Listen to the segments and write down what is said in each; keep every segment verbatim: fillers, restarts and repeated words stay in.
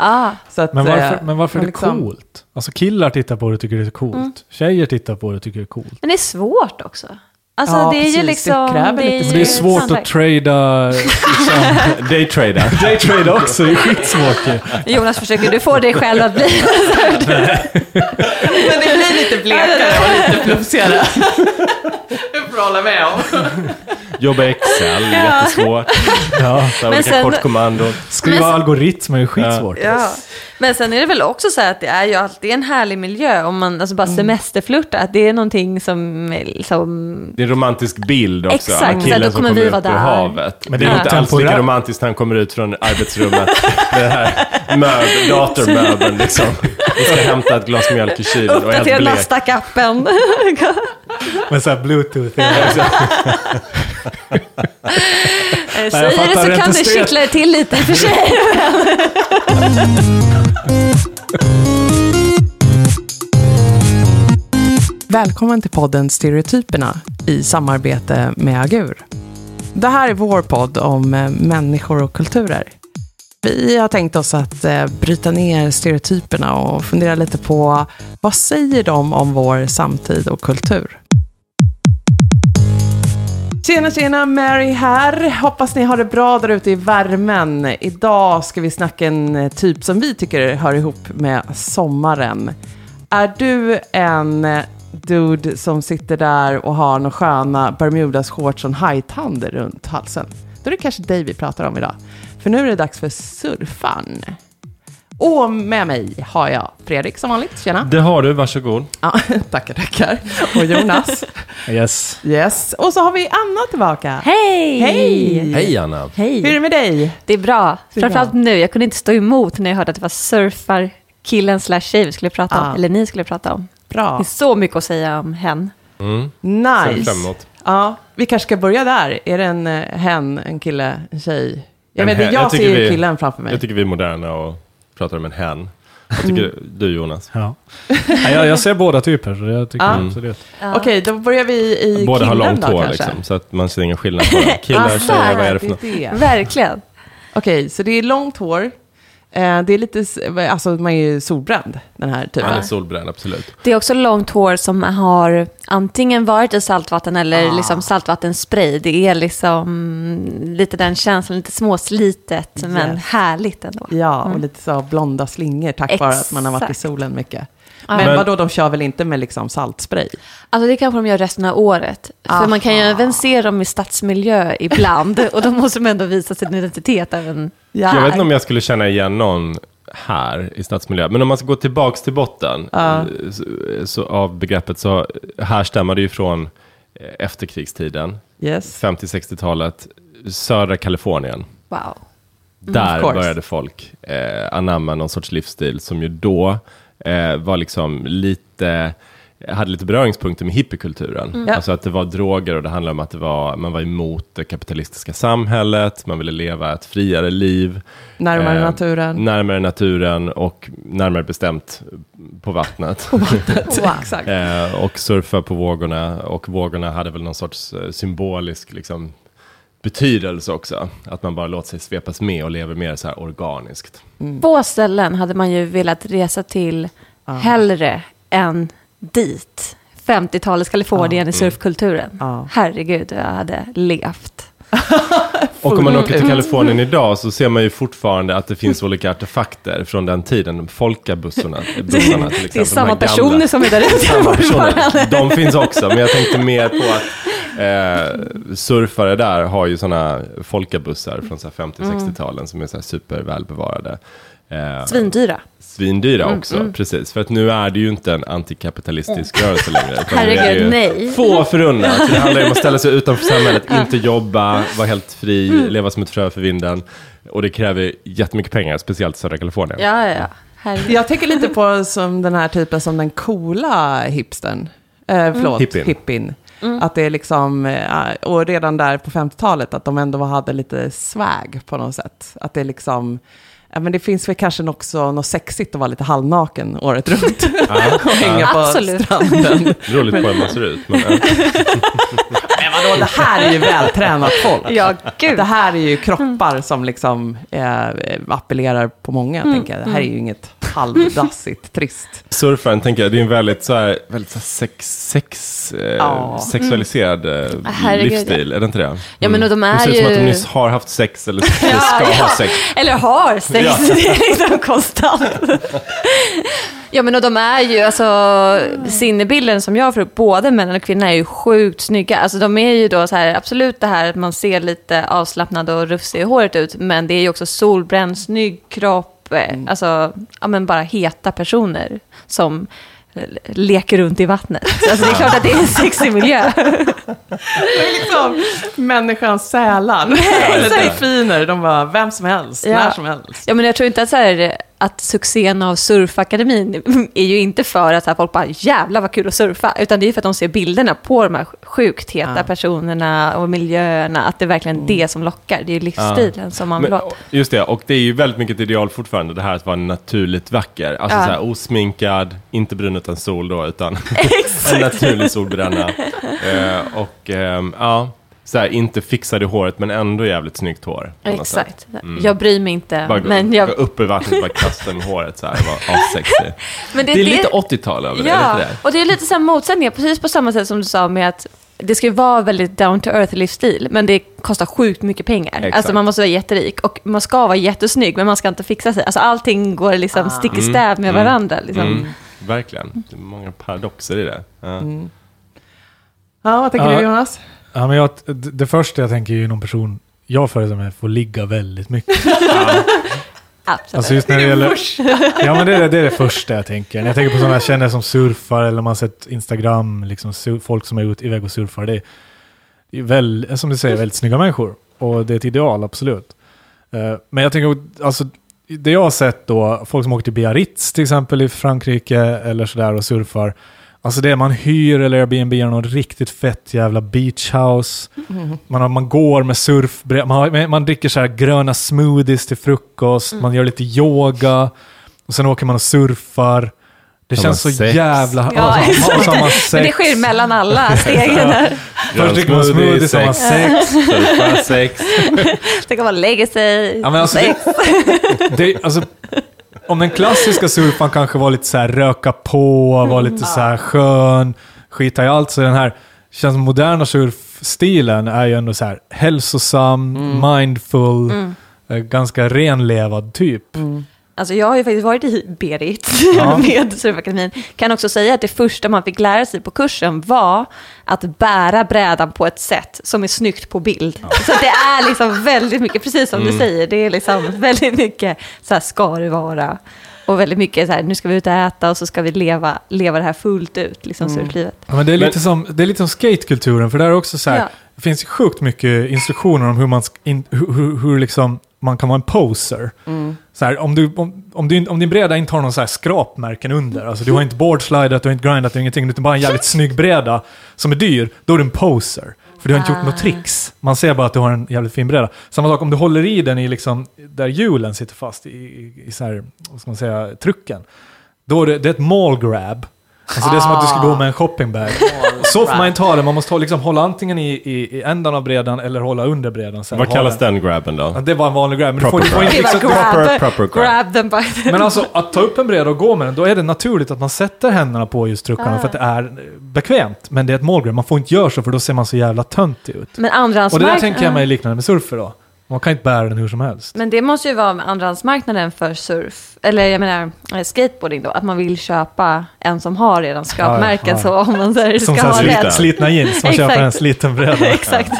Ah, så att, men varför, men varför är det liksom coolt? Alltså killar tittar på det och tycker det är coolt. Mm. Tjejer tittar på det och tycker det är coolt. Men det är svårt också. Alltså ja, det är precis. Ju liksom... Det, det, är, ju det är svårt att trada... Liksom, daytrada. Daytrada också, det är skitsvårt. Jonas, försöker du få dig själv att bli... Men det blir lite blekare och lite plumsigare. Du får hålla med om. Jobba Excel, ja. Jättesvårt. Ja. Så olika sen, kortkommandon. Skriva sen, algoritmer är skitsvårt. Ja. Ja. Men sen är det väl också så här att det är ju alltid en härlig miljö om man alltså bara semesterflirtar, att det är någonting som liksom... Det är en romantisk bild också. Exakt. Killen sen, då kommer som kommer vi ut ur havet. Men det är ja. Inte alls lika romantiskt när han kommer ut från arbetsrummet med det här möbel, datormöbeln liksom. Vi ska hämta ett glas mjölk i kylen och helt blek. Uppdatera lastakappen. Men så här bluetooth. Säger det så kan du kittla till lite i och för sig. Välkommen till podden Stereotyperna i samarbete med Agur. Det här är vår podd om människor och kulturer. Vi har tänkt oss att bryta ner stereotyperna och fundera lite på vad säger de om vår samtid och kultur? Tjena, tjena, Mary här. Hoppas ni har det bra där ute i värmen. Idag ska vi snacka en typ som vi tycker hör ihop med sommaren. Är du en dude som sitter där och har några sköna Bermudas-shorts och hajtander runt halsen? Då är det kanske dig vi pratar om idag. För nu är det dags för surfan. Och med mig har jag Fredrik som vanligt. Tjena. Det har du, varsågod. Ja, tackar, tackar. Och Jonas. Yes. Yes. Och så har vi Anna tillbaka. Hej! Hej! Hej Anna. Hej. Hur är det med dig? Det är bra. Det är framförallt bra. Nu. Jag kunde inte stå emot när jag hörde att det var surfarkillen slash tjej vi skulle prata ah. om. Eller ni skulle prata om. Bra. Det är så mycket att säga om hen. Mm. Nice. Ja, vi kanske ska börja där. Är det en hen, en kille, en tjej? Jag, en vet, jag, jag ser vi, killen framför mig. Jag tycker vi är moderna och... pratar om en hen. Vad tycker mm. du, Jonas? Ja. jag, jag ser båda typer. Jag tycker mm. absolut. Ja. Okej, då börjar vi i båda killen har långt hår, då, liksom, så att man ser ingen skillnad på det. Killar och tjejer, vad är det för något? Det. Verkligen. Okej, så det är långt hår. Eh, det är lite, alltså man är ju solbränd, den här typen. Man är solbränd, absolut. Det är också långt hår som har antingen varit i saltvatten eller ah. liksom saltvattenspray. Det är liksom lite den känslan, lite småslitet, yes. men härligt ändå. Ja, och mm. lite så blonda slingor tack Exakt. Vare att man har varit i solen mycket. Ah. Men vadå, de kör väl inte med liksom saltspray? Alltså det kanske de gör resten av året. Aha. För man kan ju även se dem i stadsmiljö ibland. Och då måste de ändå visa sin identitet även. Ja. Jag vet inte om jag skulle känna igen någon här i stadsmiljö. Men om man ska gå tillbaks till botten uh. så, så, av begreppet, så här stämmer det ju från efterkrigstiden. Yes. femtio-sextiotalet. Södra Kalifornien. Wow. Mm, där började folk eh, anamma någon sorts livsstil som ju då eh, var liksom lite... hade lite beröringspunkter med hippiekulturen. Mm. Alltså att det var droger och det handlade om att det var, man var emot det kapitalistiska samhället. Man ville leva ett friare liv. Närmare eh, naturen. Närmare naturen och närmare bestämt på vattnet. På vattnet, exakt. eh, och surfa på vågorna. Och vågorna hade väl någon sorts symbolisk liksom, betydelse också. Att man bara låter sig svepas med och lever mer så här organiskt. Mm. På ställen hade man ju velat resa till ah. hellre än... dit. femtiotalets Kalifornien ah, i surfkulturen. Ah. Herregud, jag hade levt. Och om man åker till Kalifornien idag så ser man ju fortfarande att det finns olika artefakter från den tiden. De folkabussorna. Bussarna, till exempel, det är samma de personer gamla, som är där ute. De finns också, men jag tänkte mer på att eh, surfare där har ju sådana folkabussar från så femtio-sextiotalen som är så här supervälbevarade. Eh, svindyra. Svindyra också, mm, mm. precis. För att nu är det ju inte en antikapitalistisk mm. rörelse längre. Herregud, nej. Få förunnat. Så det handlar ju om att ställa sig utanför samhället, inte jobba, vara helt fri, mm. leva som ett frö för vinden. Och det kräver jättemycket pengar, speciellt i södra Kalifornien. Ja, ja. Herregud. Jag tänker lite på som den här typen som den coola hipstern. Eh, förlåt, mm. hippin. Mm. Att det är liksom, och redan där på femtiotalet att de ändå hade lite swag på något sätt. Att det är liksom... Ja, men det finns väl kanske också något sexigt att vara lite halvnaken året runt. Ja, och hänga ja. på Absolut. stranden. Roligt på hur man ser ut. Men, ja. men vadå, det här är ju vältränat folk. Ja, gud. Det här är ju kroppar mm. som liksom eh, appellerar på många, mm. tänker jag. Det här är ju inget halvdassigt, trist. Surfaren, tänker jag, det är en väldigt så här, väldigt så här sex, sex eh, ja. sexualiserad mm. livsstil, är det inte det? Mm. Ja, men och de är det ser ut som ju... att de nyss har haft sex eller ska ja, ja. ha sex. Eller har sex. Ja. Det är liksom konstant. Ja, men och de är ju, alltså sinnebilden som jag får upp, både män och kvinnor är ju sjukt snygga. Alltså de är ju då så här, absolut det här att man ser lite avslappnad och rufsig i håret ut, men det är ju också solbränd, snygg kropp, mm. alltså ja, men bara heta personer som leker runt i vattnet. Alltså det är klart att det är en sexig miljö. Det är liksom människans sälar. Eller delfiner, de var vem som helst, ja. när som helst. Ja, men jag tror inte att så här, att succén av surfakademin är ju inte för att så här, folk bara jävla vad kul att surfa, utan det är för att de ser bilderna på de här sjukt heta ja. personerna och miljöerna, att det är verkligen mm. det som lockar. Det är ju livsstilen ja. som man vill ha. Just det, och det är ju väldigt mycket ideal fortfarande, det här att vara naturligt vacker. Alltså ja. så här, osminkad, inte brun utan sol då, utan en naturlig solbränna. uh, och uh, ja... så här, inte fixade håret men ändå jävligt snyggt hår. Exakt. Mm. Jag bryr mig inte, bara, men jag uppe i vattnet bara kastar med håret så här, var assexy. Men det, det är det... lite åttio-tal över det, ja. det, det. Och det är lite så här motsättningar, precis på samma sätt som du sa med att det ska ju vara väldigt down to earth livsstil, men det kostar sjukt mycket pengar. Exakt. Alltså man måste vara jätterik och man ska vara jättesnygg, men man ska inte fixa sig. Alltså allting går liksom ah. stick i stäv med mm. varandra liksom. Mm. Verkligen. Det är många paradoxer i det. Ja. Mm. Ja, vad tänker uh. du, Jonas? Ja, men jag, det första jag tänker är ju någon person jag föredrar mig får ligga väldigt mycket. Ja. Absolut. Alltså just när det gäller, ja, men det är det är det första jag tänker. Jag tänker på sådana kändisar som surfar, eller man sett Instagram liksom sur, folk som är ute iväg och surfar. Det är väl, som du säger, väldigt snygga människor, och det är ett ideal, absolut. Men jag tänker alltså det jag har sett då, folk som åker till Biarritz till exempel i Frankrike eller så där och surfar. Alltså det man hyr eller Airbnb eller någon riktigt fett jävla beachhouse. Mm. Man, har, man går med surf, man, har, man dricker så här gröna smoothies till frukost. Mm. Man gör lite yoga. Och sen åker man och surfar. Det så känns så sex. jävla... Ja, alltså, man, så man men det sker mellan alla stegen här. Ja. Först dricker man smoothies, så har man sex. Surfar, sex. Tänk om man lägger sig. Ja, men alltså, sex. Det, det, alltså... Om den klassiska surfan kanske var lite så här röka på, var lite så här skön, skita i allt, så den här känns moderna surfstilen är ju ändå så här hälsosam, mm. mindful, mm. ganska renlevad typ. Mm. Alltså jag har ju faktiskt varit i Biarritz ja. med surfakademin. Kan också säga att det första man fick lära sig på kursen var att bära brädan på ett sätt som är snyggt på bild. Ja. Så det är liksom väldigt mycket, precis som mm. du säger, det är liksom väldigt mycket så här ska det vara. Och väldigt mycket så här, nu ska vi ut och äta och så ska vi leva, leva det här fullt ut, liksom mm. surflivet. Ja, men det är lite men... som, det är lite som skatekulturen, för där är också så här, ja. det finns sjukt mycket instruktioner om hur man, in, hur, hur, hur liksom, man kan vara en poser. Mm. Så här, om, du, om, om, du, om din breda inte har någon så här skrapmärken under, alltså du har inte boardslidat, du har inte grindat, du har ingenting, utan bara en jävligt snygg breda som är dyr, då är du en poser. För du har inte ah. gjort något tricks. Man ser bara att du har en jävligt fin breda. Samma sak om du håller i den i liksom, där hjulen sitter fast i, i, i så här, vad ska man säga, trucken. Då är det, det är ett mall grab. Alltså ah. det är som att du ska gå med en shoppingbag. Så får man inte ha det. Man måste liksom hålla antingen i, i, i ändan av bredan eller hålla under bredan. Sen vad kallas den grabben då? Ja, det var en vanlig grab. Men proper du får, grab. Du får inte grab. Proper, proper grab. Grab men alltså att ta upp en breda och gå med den, då är det naturligt att man sätter händerna på just truckarna ah. för att det är bekvämt. Men det är ett målgrab. Man får inte göra så, för då ser man så jävla töntig ut. Men och det där tänker jag mig liknande med surfer då. Man kan inte bära den hur som helst. Men det måste ju vara med andrahandsmarknaden för surf. Eller jag menar skateboarding då. Att man vill köpa en som har redan skrapmärken. Ja, ja. Så om man där ska ha slita. Rätt. Slitna jeans. Man köper en sliten bräda. Exakt.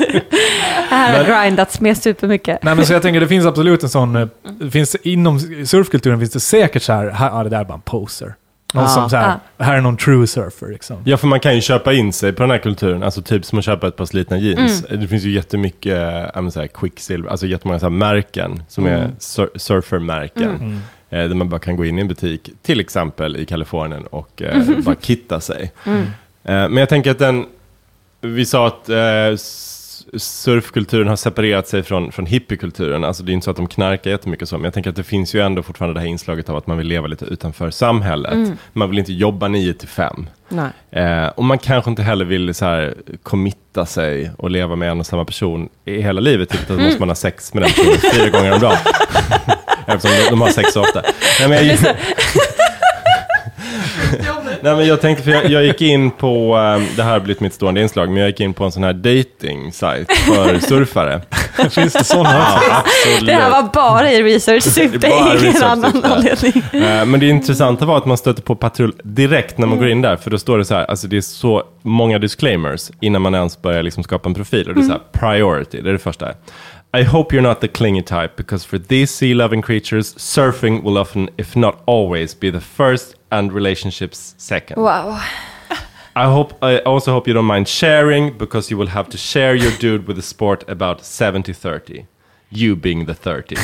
Här har grindats med supermycket. Nej, men så jag tänker det finns absolut en sån... Det finns, inom surfkulturen finns det säkert så här... här ja, det där är bara en poser. Någon ah, som så här, ah. här är någon true surfer liksom. Ja, för man kan ju köpa in sig på den här kulturen. Alltså typ som att köpa ett par slitna jeans. mm. Det finns ju jättemycket äh, så här, quicksilver. Alltså jättemånga så här, märken som mm. är sur- surfermärken mm. äh, där man bara kan gå in i en butik, till exempel i Kalifornien, och äh, mm. bara kitta sig. mm. äh, Men jag tänker att den... Vi sa att äh, surfkulturen har separerat sig från, från hippiekulturen. Alltså det är inte så att de knarkar jättemycket så. Men jag tänker att det finns ju ändå fortfarande det här inslaget av att man vill leva lite utanför samhället. Mm. Man vill inte jobba nio till fem. Nej. Eh, och man kanske inte heller vill så här committa sig och leva med en och samma person i hela livet. Typ att mm. måste man ha sex med den personen fyra gånger om dagen. Eftersom de, de har sex så ofta. Nej, men jag, Nej, men jag tänkte, för jag, jag gick in på, det här har blivit mitt stående inslag, men jag gick in på en sån här dating-sajt för surfare. Finns det sådana? Ja, det här var bara i research-syfte, ingen annan anledning. Men det intressanta var att man stöter på patrull direkt när man mm. går in där, för då står det så här, alltså det är så många disclaimers innan man ens börjar liksom skapa en profil, och det är så här, priority, det är det första. I hope you're not the clingy type, because for these sea-loving creatures, surfing will often, if not always, be the first and relationships second. Wow. I hope. I also hope you don't mind sharing, because you will have to share your dude with a sport about seventy thirty. You being the thirty.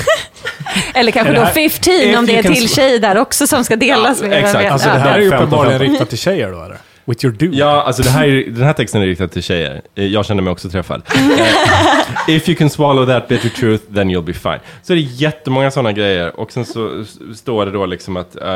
Eller kanske då femton om det är till tjej där också som ska delas med. Exakt. Alltså det här är ju uppenbarligen riktat till tjejer då, eller? With your dude. Ja, alltså det här är, den här texten är riktad till tjejer. Jag känner mig också träffad. uh, if you can swallow that bitter truth, then you'll be fine. Så det är jättemånga sådana grejer. Och sen så står det då liksom att uh,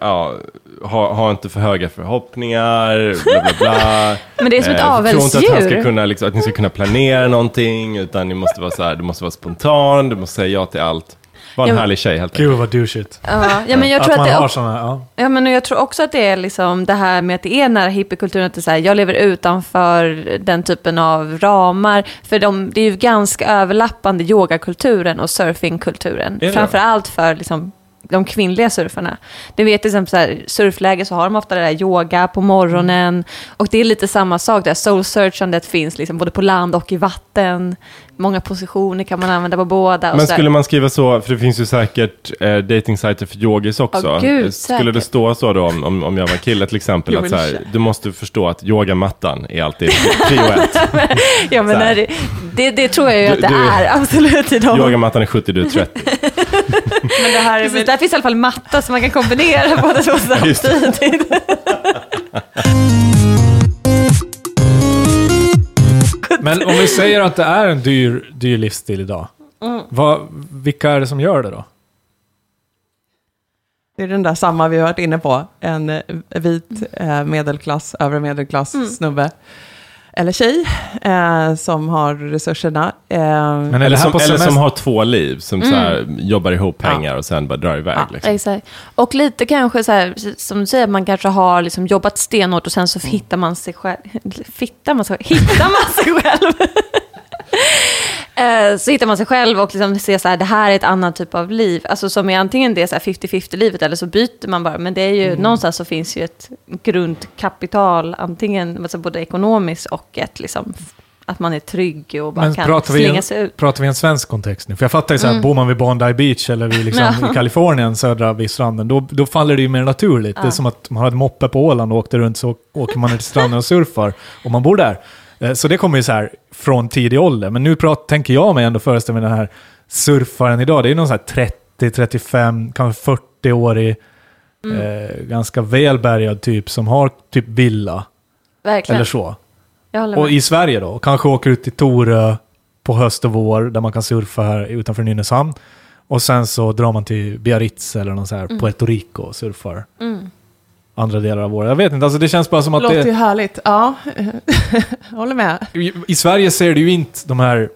ja, ha, ha inte för höga förhoppningar, bla bla bla. Men det är som ett uh, avelsdjur. Tror inte att, han ska kunna, liksom, att ni ska kunna planera någonting, utan ni måste vara så här, du måste vara spontan, du måste säga ja till allt. Var en ja, härlig tjej helt enkelt. Gud vad douchigt. Ja, ja, men jag tror att, att man det, har såna, ja. Ja, men jag tror också att det är liksom det här med att det är nära hippiekulturen, att det är så här, jag lever utanför den typen av ramar. För de, det är ju ganska överlappande yogakulturen och surfingkulturen. Framförallt för liksom de kvinnliga surfarna. Du vet till exempel så här, surfläger så har de ofta det där yoga på morgonen. Mm. Och det är lite samma sak där. Soul-searchandet finns liksom både på land och i vatten. Många positioner kan man använda på båda. Och men skulle man skriva så, för det finns ju säkert eh, datingsajter för yogis också. Oh, Gud, skulle säkert. Det stå så då om, om, om jag var kille till exempel? Att så här, du måste förstå att yogamattan är alltid trio ett. Ja, men nej, det, det, det tror jag ju att du, det du, är absolut idag. Yogamattan är sjuttio, du är trettio. Men det här är precis, med... där finns i alla fall matta som man kan kombinera båda så samtidigt. Men om vi säger att det är en dyr, dyr livsstil idag, mm. vad, vilka är det som gör det då? Det är den där samma vi har varit inne på. En vit eh, medelklass, övre medelklass mm. snubbe eller tjej eh, som har resurserna. Eh, Men eller, som, eller som har två liv, som mm. så här, jobbar ihop pengar ja. Och sen bara drar iväg. Ja, liksom. Exakt. Och lite kanske så här, som du säger, man kanske har liksom jobbat stenhårt och sen så mm. hittar man sig själv. Hittar man sig, hittar man sig själv. Så hittar man sig själv och liksom ser så här, det här är ett annat typ av liv. Alltså som är antingen det är så här femtio femtio-livet eller så byter man bara. Men det är ju mm. någonstans så finns ju ett grundkapital, antingen alltså både ekonomiskt och ett liksom, att man är trygg och bara men kan slänga sig ut. Pratar vi i en svensk kontext nu? För jag fattar ju så här, mm. bor man vid Bondi Beach eller vid liksom i Kalifornien, södra vid stranden, då, då faller det ju mer naturligt. Ja. Det är som att man har ett moppe på Åland och åkte runt, så åker man till stranden och surfar och man bor där. Så det kommer ju så här från tidig ålder. Men nu pratar, tänker jag mig ändå föreställa mig den här surfaren idag. Det är ju någon så här trettio trettiofem, kanske fyrtio-årig mm. eh, ganska välbärgad typ som har typ villa. Verkligen. Eller så. Och i Sverige då. Kanske åker ut till Tore på höst och vår där man kan surfa här utanför Nynäshamn. Och sen så drar man till Biarritz eller någon så här mm. Puerto Rico och surfar. Mm. Andra delar av våra. Jag vet inte, alltså det känns bara som att låter det... låter ju härligt, ja. Håller med. I, I Sverige ser du ju inte de här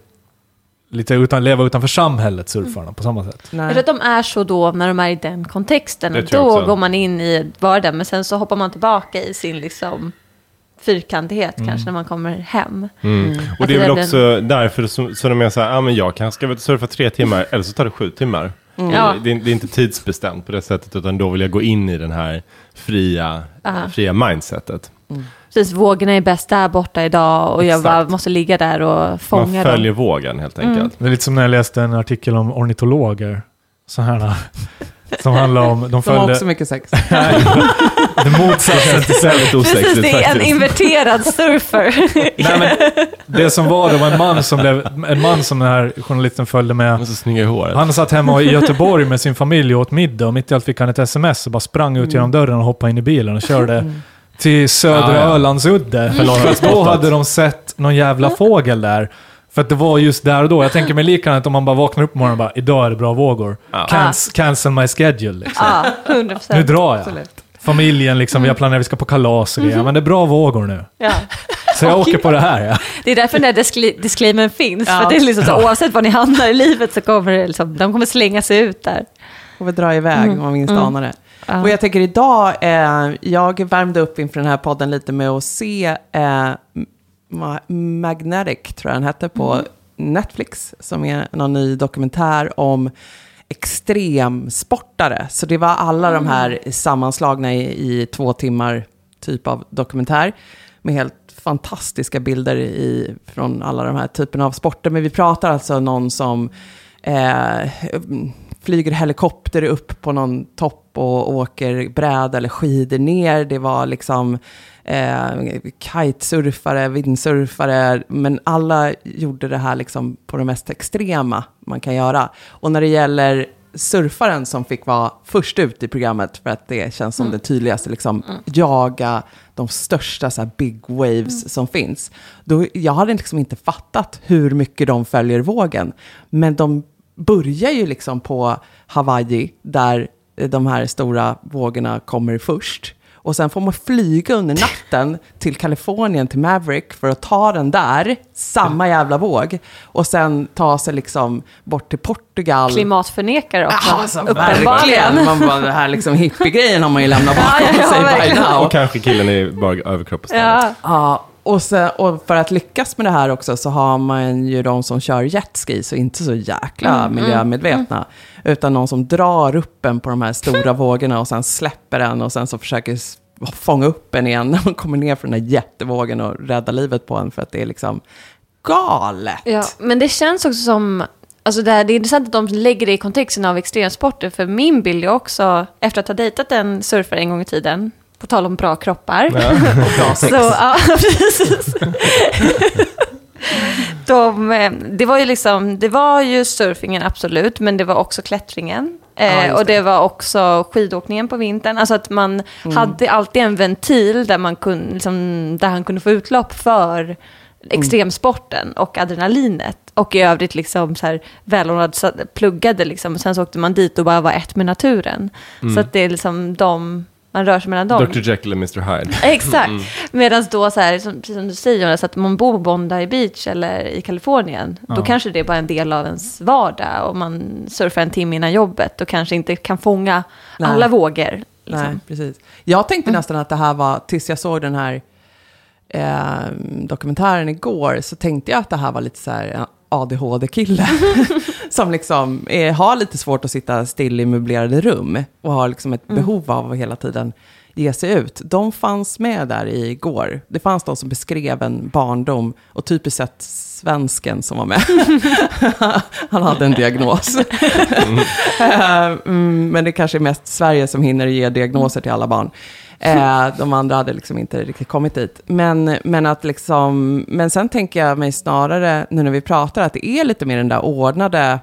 lite utan, leva utanför samhället surfarna mm. på samma sätt. Nej. Jag tror att de är så då när de är i den kontexten. Då går man in i vardagen, men sen så hoppar man tillbaka i sin liksom fyrkantighet mm. kanske när man kommer hem. Mm. Mm. Och det är väl också en... därför som, så de är så här, ah, men jag kanske ska väl surfa tre timmar eller så tar det sju timmar. Mm. Ja. Det, det är inte tidsbestämt på det sättet, utan då vill jag gå in i den här fria, uh-huh. fria mindsetet. Mm. Precis, vågorna är bäst där borta idag och exakt. Jag måste ligga där och fånga dem. Man följer dem. Vågen helt enkelt. Mm. Det är lite som när jag läste en artikel om ornitologer så här, som handlar om... De följde... har också mycket sex. Det motsatsen till särskilt osexigt. Precis, det är en inverterad surfer. Nej, men det som var, det var en man som, blev, en man som den här journalisten följde med. Han satt hemma i Göteborg med sin familj och åt middag. Och mitt i allt fick han ett sms och bara sprang ut mm. genom dörren och hoppade in i bilen och körde till södra ah, ja. Ölands udde. Då hade de sett någon jävla fågel där. För att det var just där och då. Jag tänker mig likadant om man bara vaknar upp på morgonen och bara, idag är det bra vågor. Ah. Cans- cancel my schedule. Liksom. Ah, hundra procent. Nu drar jag. Absolut. Familjen, liksom, mm. jag planerar att vi ska på kalas och det. Mm. Men det är bra vågor nu. Ja. Så jag åker på det här. Ja. Det är därför den här disclaimern finns. Ja. För det är liksom så, oavsett var ni hamnar i livet så kommer det liksom, de kommer slänga sig ut där. Och vi drar iväg mm. om man minst mm. anar det. Uh. Och jag tänker idag, eh, jag värmde upp inför den här podden lite med att se eh, Magnetic, tror jag den hette, på mm. Netflix. Som är någon ny dokumentär om extremsportare. Så det var alla mm. de här sammanslagna i, i två timmar typ av dokumentär. Med helt fantastiska bilder i, från alla de här typerna av sporter. Men vi pratar alltså någon som... Eh, flyger helikopter upp på någon topp och åker bräd eller skidor ner. Det var liksom eh, kitesurfare, vindsurfare. Men alla gjorde det här liksom på det mest extrema man kan göra. Och när det gäller surfaren som fick vara först ut i programmet, för att det känns som mm. det tydligaste, liksom mm. jaga de största så här big waves mm. som finns. Då, jag hade liksom inte fattat hur mycket de följer vågen. Men de börjar ju liksom på Hawaii där de här stora vågorna kommer först. Och sen får man flyga under natten till Kalifornien, till Maverick, för att ta den där, samma jävla våg. Och sen ta sig liksom bort till Portugal. Klimatförnekare också. Ja, alltså, verkligen. Man bara, det här liksom hippie-grejen har man ju lämnat bakom ja, sig by now. Och kanske killen är bara överkropp och ja. ja, och, sen, och för att lyckas med det här också så har man ju de som kör jetski, så inte så jäkla mm, miljömedvetna. Mm. Utan någon som drar upp en på de här stora vågorna och sen släpper den och sen så försöker fånga upp en igen när man kommer ner från den här jättevågen och rädda livet på en, för att det är liksom galet. Ja, men det känns också som, alltså det, här, det är intressant att de lägger det i kontexten av extremsporter, för min bild är också, efter att ha dejtat en surfare en gång i tiden, på tal om bra kroppar. Ja, och bra sex. Så, ja, precis. De, det var ju liksom, det var ju surfingen absolut, men det var också klättringen ja, det. och det var också skidåkningen på vintern, alltså att man mm. hade alltid en ventil där man kunde liksom, där han kunde få utlopp för extremsporten och adrenalinet, och i övrigt liksom så här välordnad pluggade liksom, och sen så åkte man dit och bara var ett med naturen. Mm. Så att det är liksom de man rör sig mellan dem. doktor Jekyll och mister Hyde. Exakt. Mm. Medan då så här, som, precis som du säger, så att man bor på Bondi Beach eller i Kalifornien, ja. Då kanske det är bara en del av ens vardag, och man surfar en timme innan jobbet och kanske inte kan fånga Nej. alla vågor. Liksom. Nej, precis. Jag tänkte mm. nästan att det här var, tills jag såg den här eh, dokumentären igår, så tänkte jag att det här var lite så här A D H D-kille som liksom är, har lite svårt att sitta still i möblerade rum och har liksom ett mm. behov av att hela tiden ge sig ut. De fanns med där igår. Det fanns de som beskrev en barndom, och typiskt sett svensken som var med. Han hade en diagnos. mm. Men det kanske är mest Sverige som hinner ge diagnoser till alla barn. Eh, de andra hade liksom inte riktigt kommit dit. Men, men, att liksom, men sen tänker jag mig snarare, nu när vi pratar, att det är lite mer den där ordnade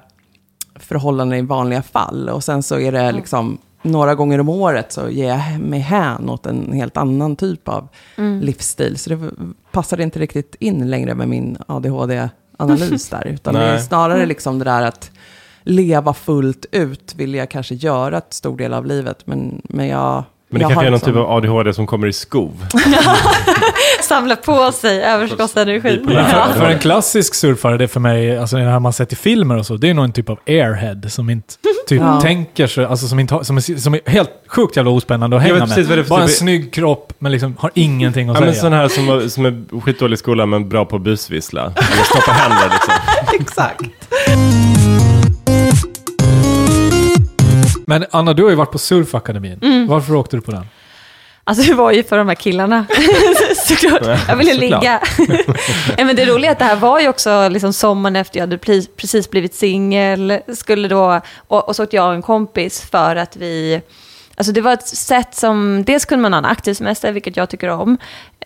förhållanden i vanliga fall. Och sen så är det liksom några gånger om året så ger jag mig hän åt en helt annan typ av mm. livsstil. Så det passade inte riktigt in längre med min A D H D-analys där. Utan det är snarare liksom det där att leva fullt ut vill jag kanske göra ett stor del av livet. Men, men jag... Men det jag kanske är någon som... typ av A D H D som kommer i skov. Samla på sig överskottsenergi. Ja. För en klassisk surfare, det är för mig, alltså när man sett i filmer och så, det är någon typ av airhead som inte typ ja. tänker sig, alltså som, inte, som, är, som är helt sjukt jävla ospännande att hänga med. Precis, bara en typ... snygg kropp, men liksom har ingenting att ja, säga. Men sån här som, som är skitdålig i skolan men bra på busvissla. Eller stoppa händer liksom. Exakt. Men Anna, du har ju varit på Surfakademin. Mm. Varför åkte du på den? Alltså det var ju för de här killarna. Såklart. Jag ville ligga. Men det roliga är att det här var ju också liksom sommaren efter jag hade precis blivit singel. Skulle då, och, och så åkte jag och en kompis för att vi... Alltså det var ett sätt som... Dels kunde man ha en aktiv semester, vilket jag tycker om.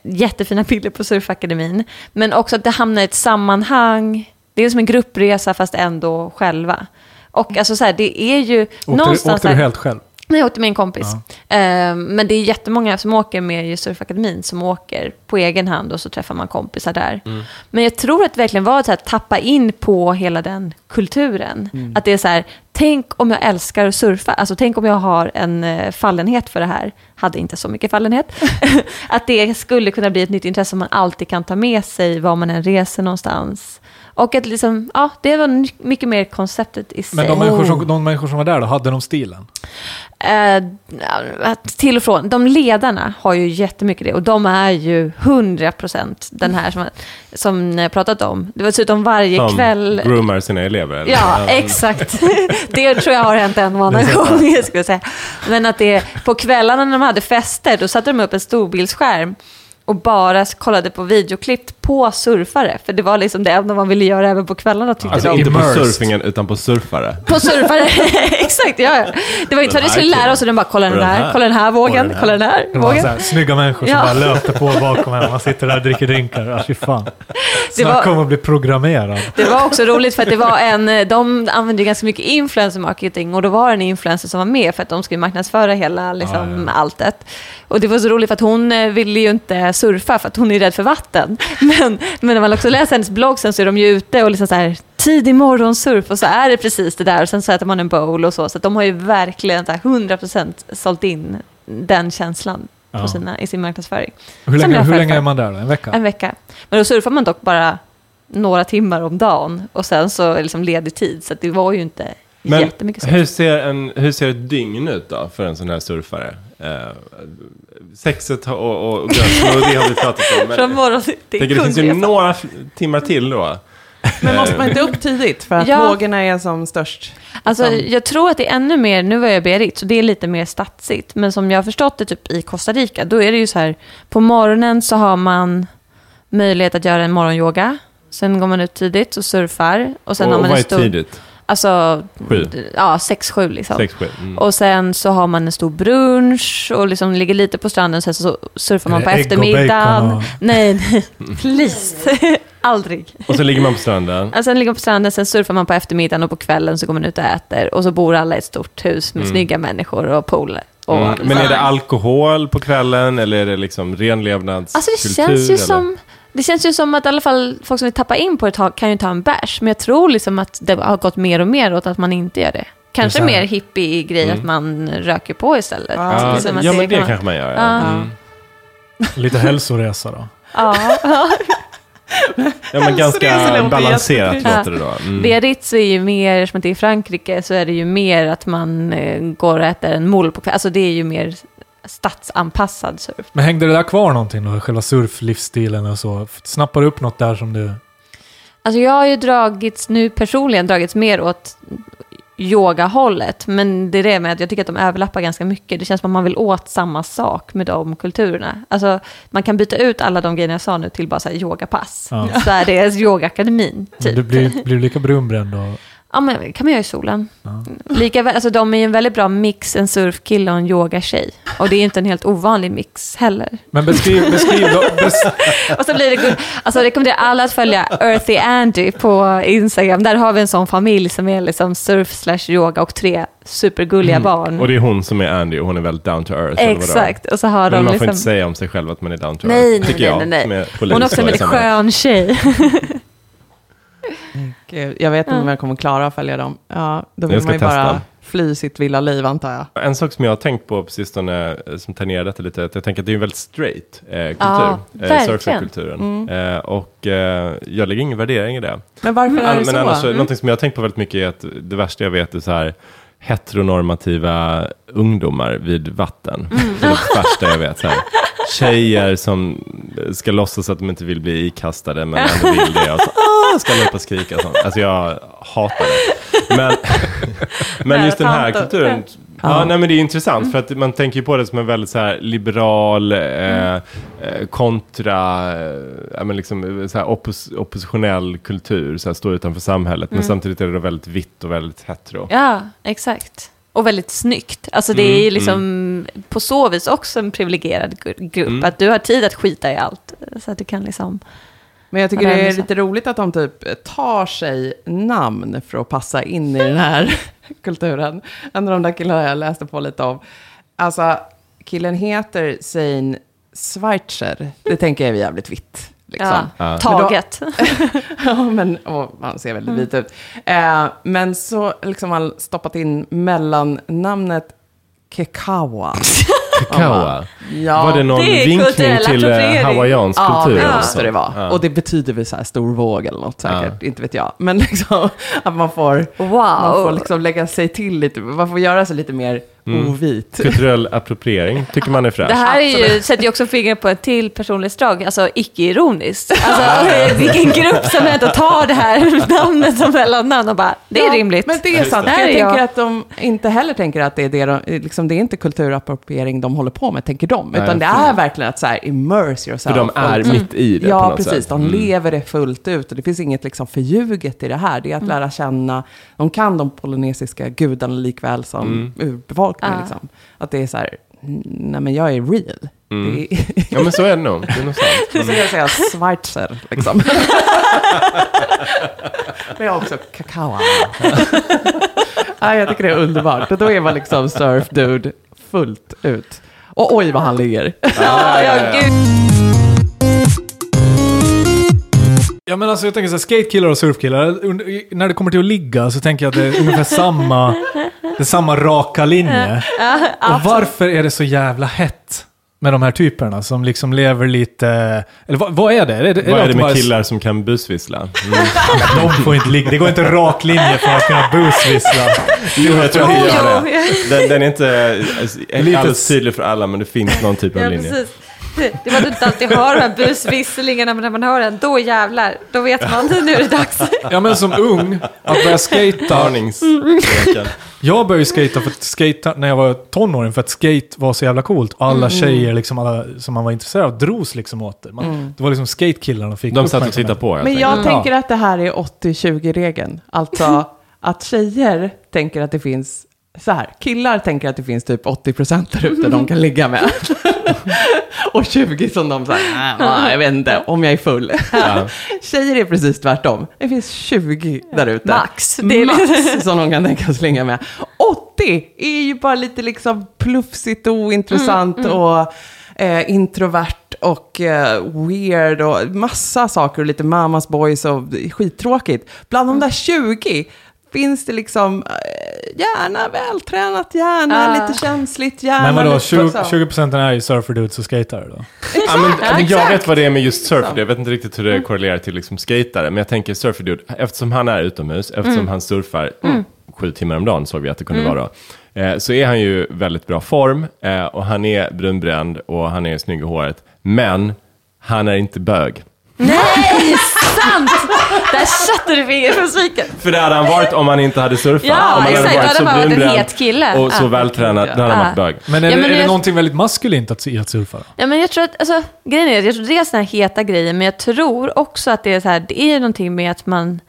Jättefina bilder på Surfakademin. Men också att det hamnade i ett sammanhang. Det är som en gruppresa fast ändå själva. Och alltså så här, det är ju åkte någonstans... Du, åkte du helt själv? Jag åkte med en kompis. Ja. Eh, men det är jättemånga som åker med i surfakademin som åker på egen hand och så träffar man kompisar där. Mm. Men jag tror att det verkligen var att tappa in på hela den kulturen. Mm. Att det är så här, tänk om jag älskar att surfa. Alltså tänk om jag har en fallenhet för det här. Hade inte så mycket fallenhet. Att det skulle kunna bli ett nytt intresse som man alltid kan ta med sig var man än reser någonstans. Och att liksom, ja, det var mycket mer konceptet i sig. Men de människor som, de människor som var där då, hade de stilen? Eh, till och från. De ledarna har ju jättemycket det. Och de är ju hundra procent den här som, som jag pratat om. Det var dessutom varje som kväll... Som groomar sina elever. Eller? Ja, exakt. Det tror jag har hänt en månad gång, jag skulle säga. Men att det, på kvällarna när de hade fester, då satte de upp en storbildsskärm och bara kollade på videoklipp på surfare. För det var liksom det enda man ville göra även på kvällarna. Alltså det. Inte på surfingen utan på surfare. På surfare, exakt. Ja, ja. Det var inte för att vi skulle lära oss att de bara kolla den där, kolla den här vågen, kolla den här vågen. Här, snygga människor som ja. bara löpte på bakom henne. Man sitter där och dricker drinkar. Fy fan. Snart kommer att bli programmerad. Det var också roligt för att det var en, de använde ganska mycket influencer marketing. Och då var det en influencer som var med för att de skulle marknadsföra hela liksom, ja, ja. alltet. Och det var så roligt för att hon ville ju inte surfa för att hon är rädd för vatten. Men, men när man också läser hennes blogg sen så är de ju ute och liksom så här tidig morgonsurf och så är det precis det där och sen så äter man en bowl och så. Så att de har ju verkligen så här hundra procent sålt in den känslan på ja. sina, i sin marknadsföring. Hur länge, hur länge är man där då? En vecka? En vecka. Men då surfar man dock bara några timmar om dagen och sen så är det liksom ledig tid så att det var ju inte men jättemycket surf. Hur ser, en, hur ser ett dygn ut då för en sån här surfare? Uh, sexet och, och, och det har vi pratat om men från morgon, det, tänker, det finns ju några timmar till då. Men måste man inte upp tidigt för att ja. vågorna är som störst? Alltså som... jag tror att det är ännu mer, nu var jag i Biarritz så det är lite mer stadsigt, men som jag har förstått det typ i Costa Rica, då är det ju så här på morgonen så har man möjlighet att göra en morgonyoga, sen går man ut tidigt och surfar och sen och, har man en stor... Alltså, sju. Ja, sex, sju liksom. Sex, sju. Mm. Och sen så har man en stor brunch och liksom ligger lite på stranden sen så surfar man på ägg eftermiddagen. Och... Nej, nej. Please. Aldrig. Och så ligger man på stranden. Och sen ligger man på stranden, sen surfar man på eftermiddagen och på kvällen så går man ut och äter. Och så bor alla i ett stort hus med mm. snygga människor och pooler. Mm. Och... Men är det alkohol på kvällen eller är det liksom renlevnadskultur? Alltså det känns ju eller? som... Det känns ju som att i alla fall folk som vill tappa in på det kan ju ta en bärs. Men jag tror liksom att det har gått mer och mer åt att man inte gör det. Kanske det mer hippie-grej mm. att man röker på istället. Ah. Liksom ja, men det kan kanske man gör. Ja. Ah. Mm. Lite hälsoresa då. Ja, ja men ganska balanserat låter det då. Mm. Biarritz är ju mer, som att det är i Frankrike, så är det ju mer att man går och äter en mol på kvällen. Alltså det är ju mer... stadsanpassad surf. Men hängde det där kvar någonting då? Själva surflivsstilen och så? Snappar du upp något där som du... Alltså jag har ju dragits nu personligen dragits mer åt yogahållet, men det är det med att jag tycker att de överlappar ganska mycket. Det känns som att man vill åt samma sak med de kulturerna. Alltså man kan byta ut alla de grejerna jag sa nu till bara så här yogapass. Ja. Så är det yogakademin typ. Du blir, blir lika brunbränd och... Ja, men kan man göra i solen. Ja. Lika väl, alltså de är ju en väldigt bra mix, en surfkille och en yogatjej. Och det är ju inte en helt ovanlig mix heller. Men beskriv, beskriv då. Bes- och så blir det guld. Alltså rekommenderar alla att följa Earthy Andy på Instagram. Där har vi en sån familj som är liksom surf slash yoga och tre supergulliga mm. barn. Och det är hon som är Andy och hon är väldigt down to earth. Exakt. Och så har men de man liksom... får inte säga om sig själv att man är down to nej, earth. Nej, tycker nej, jag, nej, nej. Polis, hon är också en väldigt skön tjej. Gud, jag vet inte om jag kommer klara att följa dem. Ja, då vill man ju testa. Bara fly sitt vilda liv, antar jag. En sak som jag har tänkt på på sistone som tangerar detta lite, att jag tänker att det är en väldigt straight eh, kultur. Ja, eh, surferkulturen. Mm. Eh, och eh, jag lägger ingen värdering i det. Men varför mm. är det så? Men annars, mm. någonting som jag har tänkt på väldigt mycket är att det värsta jag vet är så här heteronormativa ungdomar vid vatten. Mm. Det är det värsta jag vet. Så här. Tjejer som ska låtsas att de inte vill bli ikastade men ändå vill det och så ska löpa och skrika och sånt. Alltså jag hatar det. Men, men just den här kulturen ja, nej, men det är intressant för att man tänker ju på det som en väldigt så här liberal eh, kontra eh, men liksom, så här oppos- oppositionell kultur så här, står utanför samhället mm. men samtidigt är det väldigt vitt och väldigt hetero. Ja, exakt. Och väldigt snyggt. Alltså det är ju liksom mm. på så vis också en privilegierad grupp. Mm. Att du har tid att skita i allt. Så att du kan liksom... Men jag tycker det är lite roligt att de typ tar sig namn för att passa in i den här kulturen än de där killarna jag läste på lite om. Alltså, killen heter Sein Schweizer. Det tänker jag är jävligt vitt. Liksom. Ja, taget. Men då, ja, men och, han ser väldigt vit ut. Eh, men så liksom han stoppat in mellan namnet Kekawa. Kekawa? Ja. Var det någon det vinkning till eh, hawaiiansk ja, kultur? Ja, det det var. Ja. Och det betyder väl så här stor våg eller något säkert. Ja. Inte vet jag. Men liksom att man får, wow. man får liksom lägga sig till lite. Man får göra sig lite mer Mm. ovit. Kulturell appropriering tycker man är fräscht. Det här är ju, sätter ju också fingret på ett till personlighetsdrag, alltså icke-ironiskt. Alltså vilken grupp som heter att ta det här namnet som mellannamn och bara, det är ja, rimligt. Men det är sant. Det. Jag tänker jag. att de inte heller tänker att det är det de, liksom, det är inte kulturappropriering de håller på med, tänker de. Utan Nej, det är verkligen att så här, immerse yourself. För de är mm. mitt i det ja, på något precis, sätt. Ja, precis. De lever det fullt ut och det finns inget liksom, förljuget i det här. Det är att mm. lära känna, de kan de polynesiska gudarna likväl som mm. urbevarande. Ah. Liksom. Att det är så här, nej men jag är real. Mm. Det är... ja men så är det nog. Det är nog sant. Mm. Så kan jag säga Schweizer liksom. Men jag har också kakao. ah, jag tycker det är underbart. Och då är man liksom surf dude fullt ut. Och oj vad han ligger. ah, ja, ja, ja. Ja men alltså jag tänker så här, skatekillar och surfkillar, när det kommer till att ligga så tänker jag att det är ungefär samma det är samma raka linje. Och varför är det så jävla hett med de här typerna som liksom lever lite... Eller vad, vad är det? Är det vad är det med bara... killar som kan busvissla? Mm. De får inte ligga. Det går inte rak linje för att kunna busvissla. Jo, jag tror att det gör det. Den, den är inte lite... alldeles tydlig för alla, men det finns någon typ av ja, linje. Precis. Det var du inte alltid hör de här busvisslingarna, men när man hör den, då jävlar, då vet man det, nu är det dags. Ja, men som ung, att börja skata. Jag började skata för att skata när jag var tonåring, för att skate var så jävla coolt. Alla mm. tjejer liksom, alla, som man var intresserad av drogs liksom åt det. Man, mm. det var liksom skatekillarna fick de satt och titta på. Jag men jag mm. tänker att det här är åttio tjugo-regeln. Alltså att tjejer tänker att det finns... Så här, killar tänker att det finns typ åttio procent där ute de kan ligga med. Och tjugo som de säger, nah, jag vet inte, om jag är full. Ja. Tjejer är precis tvärtom. Det finns tjugo där ute. Max. Det är max som de kan tänka sig ligga med. åttio är ju bara lite liksom plufsigt och ointressant mm, mm. och eh, introvert. Och uh, weird och massa saker. Och lite mamas boys och skittråkigt. Bland de där tjugo... finns det liksom gärna vältränat, gärna uh. lite känsligt, gärna... Men vadå, tjugo procent är ju surfer dudes och skatare då? Exakt, ja, men, ja, men jag vet vad det är med just surfer dude. Jag vet inte riktigt hur det korrelerar till liksom skatare. Men jag tänker surfer dude, eftersom han är utomhus, eftersom mm. han surfar mm. sju timmar om dagen, såg vi att det kunde mm. vara då. Eh, så är han ju väldigt bra form. Eh, och han är brunbränd och han är snygg i håret. Men han är inte bög. Nej, sant! Där satte du fingret från sviken. För det hade han varit om han inte hade surfat. Ja, om han exakt, hade varit så brunbränd och så ah, vältränad, då hade han ah. varit bög. Men är, ja, men är det, jag... det någonting väldigt maskulint att, att surfa? Ja, men jag tror att, alltså, grejen är, jag tror det är såna här heta grejer, men jag tror också att det är så här, det är någonting med att man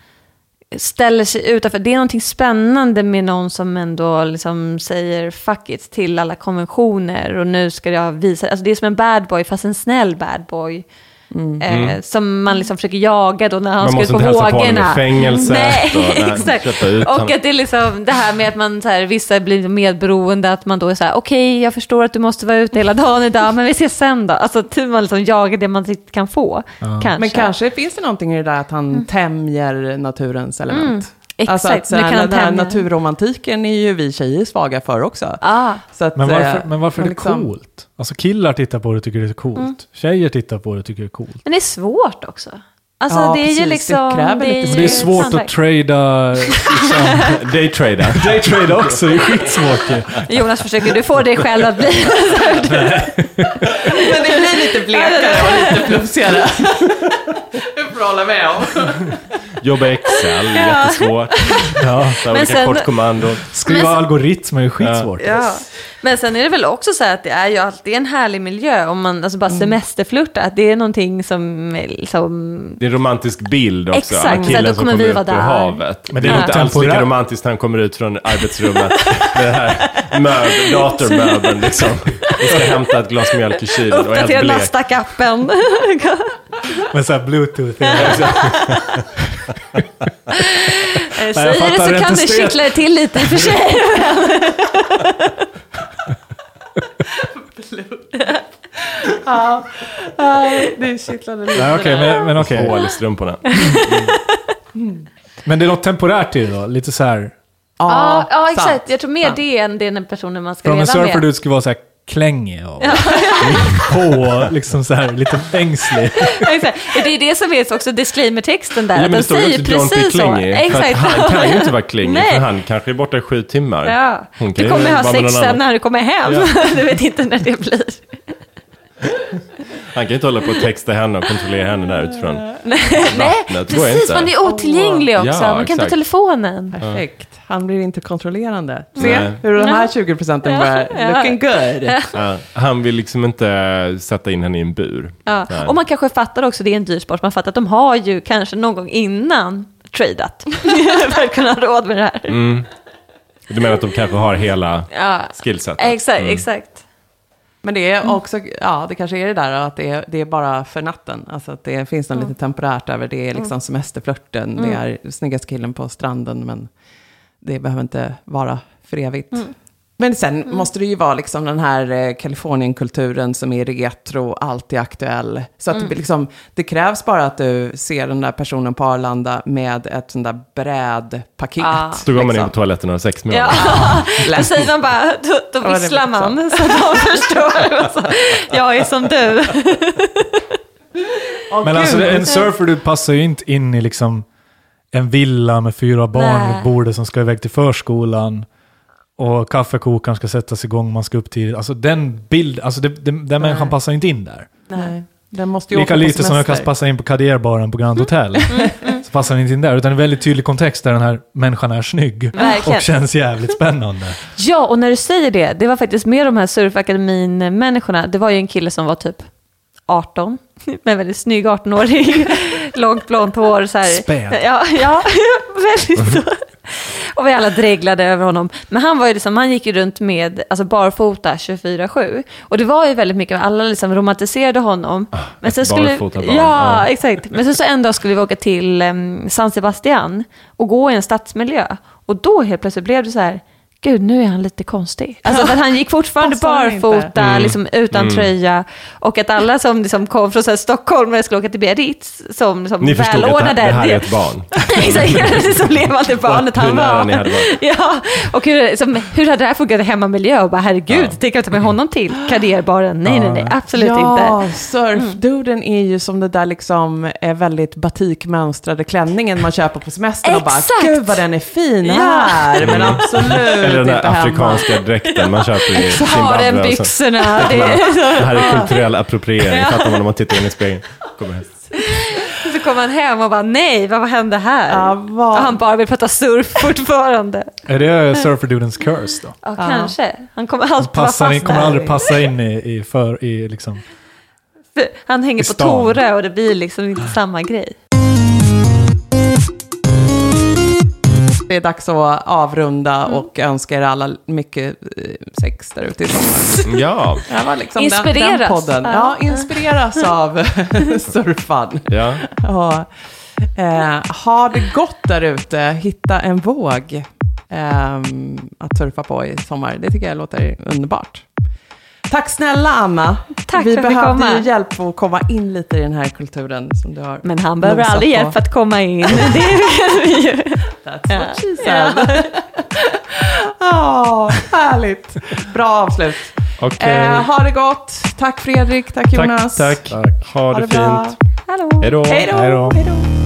ställer sig utanför. Det är någonting spännande med någon som ändå liksom säger fuck it till alla konventioner och nu ska jag visa. Alltså det är som en bad boy fast en snäll bad boy. Mm. Eh, som man liksom försöker jaga då när han ska på vågorna. Nej, exakt. Och att det är liksom det här med att man så här, vissa blir medberoende, att man då är så här okej, okay, jag förstår att du måste vara ute hela dagen idag, men vi ses sen då. Alltså typ man liksom jagar det man kan få. Ja. Kanske. Men kanske finns det någonting i det där att han mm. tämjer naturens element. Mm. Exakt. Alltså att, här, den här naturromantiken är ju vi tjejer svaga för också. Ah. Så att, men varför, men varför är det liksom... coolt? Alltså killar tittar på det och tycker det är coolt. Mm. Tjejer tittar på det och tycker det är coolt. Men det är svårt också. Alltså ja, det är precis. Ju liksom... Det, kräver det, är, ju... det är svårt att trada... Liksom, daytrada. Daytrada också, det är skitsvårt. Jonas, försöker du få dig själv att bli... Men det blir lite blekare och lite plumsigare. Du får hålla med om. Jobba Excel, ja. Jättesvårt. Ja, så olika sen, kortkommandon. Skriva sen, algoritmer är skitsvårt. Ja. Ja. Men sen är det väl också så här att det är ju alltid en härlig miljö om man alltså bara semesterflörtar, att det är någonting som liksom... Det är en romantisk bild också. Exakt, en kille som kommer vi ut på havet. Men det är ja. Inte alls lika romantiskt när han kommer ut från arbetsrummet med det här möbel, datormöbeln liksom. Vi ska hämta ett glas mjölk i kylen och helt blek. Uppdatera lastakappen. Men så här bluetooth. Säger det så kan du kittla till lite i och för sig. Ja, det kittlade lite. Nej, okay, men, men okej. Hål i strumporna. Mm. Men det är något temporärt i då? Lite så här... Ja, ja, ja, exakt. Jag tror mer sant. Det än den personen man ska leva med. Från en surfer du ska vara så här klängig och på liksom så här lite ängslig. Exakt. Det är det som är också disclaimer-texten där. Ja, men den säger precis så. Exakt. Han kan ju inte vara klängig. Nej. För han kanske är borta i sju timmar. Ja. Hon kan du kommer ju ha sex sen när du kommer hem. Ja. Du vet inte när det blir. Han kan inte hålla på att texta henne och kontrollera henne där utifrån. Nej, nej precis, men det är otillgänglig också. Ja, man kan inte telefonen. Perfekt. Han blir inte kontrollerande. Se nej. Hur de här tjugo procenten bara ja, looking good. Ja, han vill liksom inte sätta in henne i en bur. Ja. Och man kanske fattar också, det är en dyr sport. Man fattar att de har ju kanske någon gång innan tradat för att kunna ha råd med det här. Mm. Du menar att de kanske har hela ja. Skillsetet? Exakt, mm. exakt. Men det är också, mm. ja det kanske är det där att det är, det är bara för natten. Alltså att det finns något mm. lite temporärt över. Det är liksom semesterflörten, mm. det är snyggaste killen på stranden. Men det behöver inte vara för evigt. Mm. Men sen mm. måste det ju vara liksom den här eh, Kalifornienkulturen som är retro, alltid aktuell. Så att mm. det, liksom, det krävs bara att du ser den där personen på Arlanda med ett sånt där brädpaket. Ah, så då går man in på toaletten och har sex med honom. Ja, då säger de bara, då, då visslar man så de förstår. Jag är som du. Oh, men alltså en surfer du passar ju inte in i liksom en villa med fyra barn och bordet som ska iväg till förskolan. Och kaffekokaren ska sättas igång, man ska upp till... Alltså den bild, alltså det, det, den Nej. Människan passar inte in där. Nej, den måste ju lika lite som jag kan passa in på Kaderbaren på Grand Hotel. Mm. Mm. Så passar den inte in där, utan en väldigt tydlig kontext där den här människan är snygg. Verkligen. Och känns jävligt spännande. Ja, och när du säger det, det var faktiskt med de här surfakademin-människorna. Det var ju en kille som var typ arton, men väldigt snygg arton-årig. Långt blont hår. Så här. Späd. Ja, ja, väldigt så. Och vi alla dreglade över honom. Men han var ju liksom, han gick ju runt med alltså barfota tjugofyra sju. Och det var ju väldigt mycket, alla liksom romantiserade honom. Ah, men sen skulle, ja, ja, exakt. Men sen så en dag skulle vi åka till um, San Sebastian och gå i en stadsmiljö. Och då helt plötsligt blev det så här, gud, nu är han lite konstig. Alltså att han gick fortfarande barfota, mm. liksom, utan mm. tröja. Och att alla som liksom, kom från så här, Stockholm och skulle åka till Biarritz som, som ni förstod att det, det här är ett barn. Exakt, som levande barnet han var. Ja, och hur, som, hur hade det här funkat i hemmamiljö? Och bara, herregud, ja. Tänker jag ta med honom till Kaderbaren? Nej, nej, nej, absolut ja, inte. Ja, surfduden är ju som det där liksom är väldigt batikmönstrade klänningen man köper på semestern. Och bara, gud vad den är fin här. Men absolut. Eller den där afrikanska hemma. Dräkten man köper i Zimbabwe. Ja, den byxorna. Det, det här är kulturell appropriering. Ja. Fattar man när man tittar in i spegeln. Kommer så kommer han hem och bara, nej, vad hände här? Ja, vad? Och han bara vill prata surf fortfarande. Är det surferdudens curse då? Ja, kanske. Han kommer, han passar, in, kommer aldrig passa in i, i, för, i liksom... För han hänger på Tore och det blir liksom inte samma grej. Det är dags att avrunda och mm. önska er alla mycket sex där ute i sommaren. Ja. Det var liksom inspireras. Den, den podden. Ja, inspireras av surfan. Ja. Och, eh, ha det gott där ute. Hitta en våg eh, att surfa på i sommar. Det tycker jag låter underbart. Tack snälla Anna. Tack vi för att vi behövde komma. Ju hjälp att komma in lite i den här kulturen som du har. Men han behöver aldrig på. Hjälp att komma in. Det är vi ju. That's what she said. Åh, härligt. Bra avslut. Okay. Eh, ha det gott. Tack Fredrik, tack Jonas. Tack, tack. tack. Ha, ha det fint. Hej då. Hej då.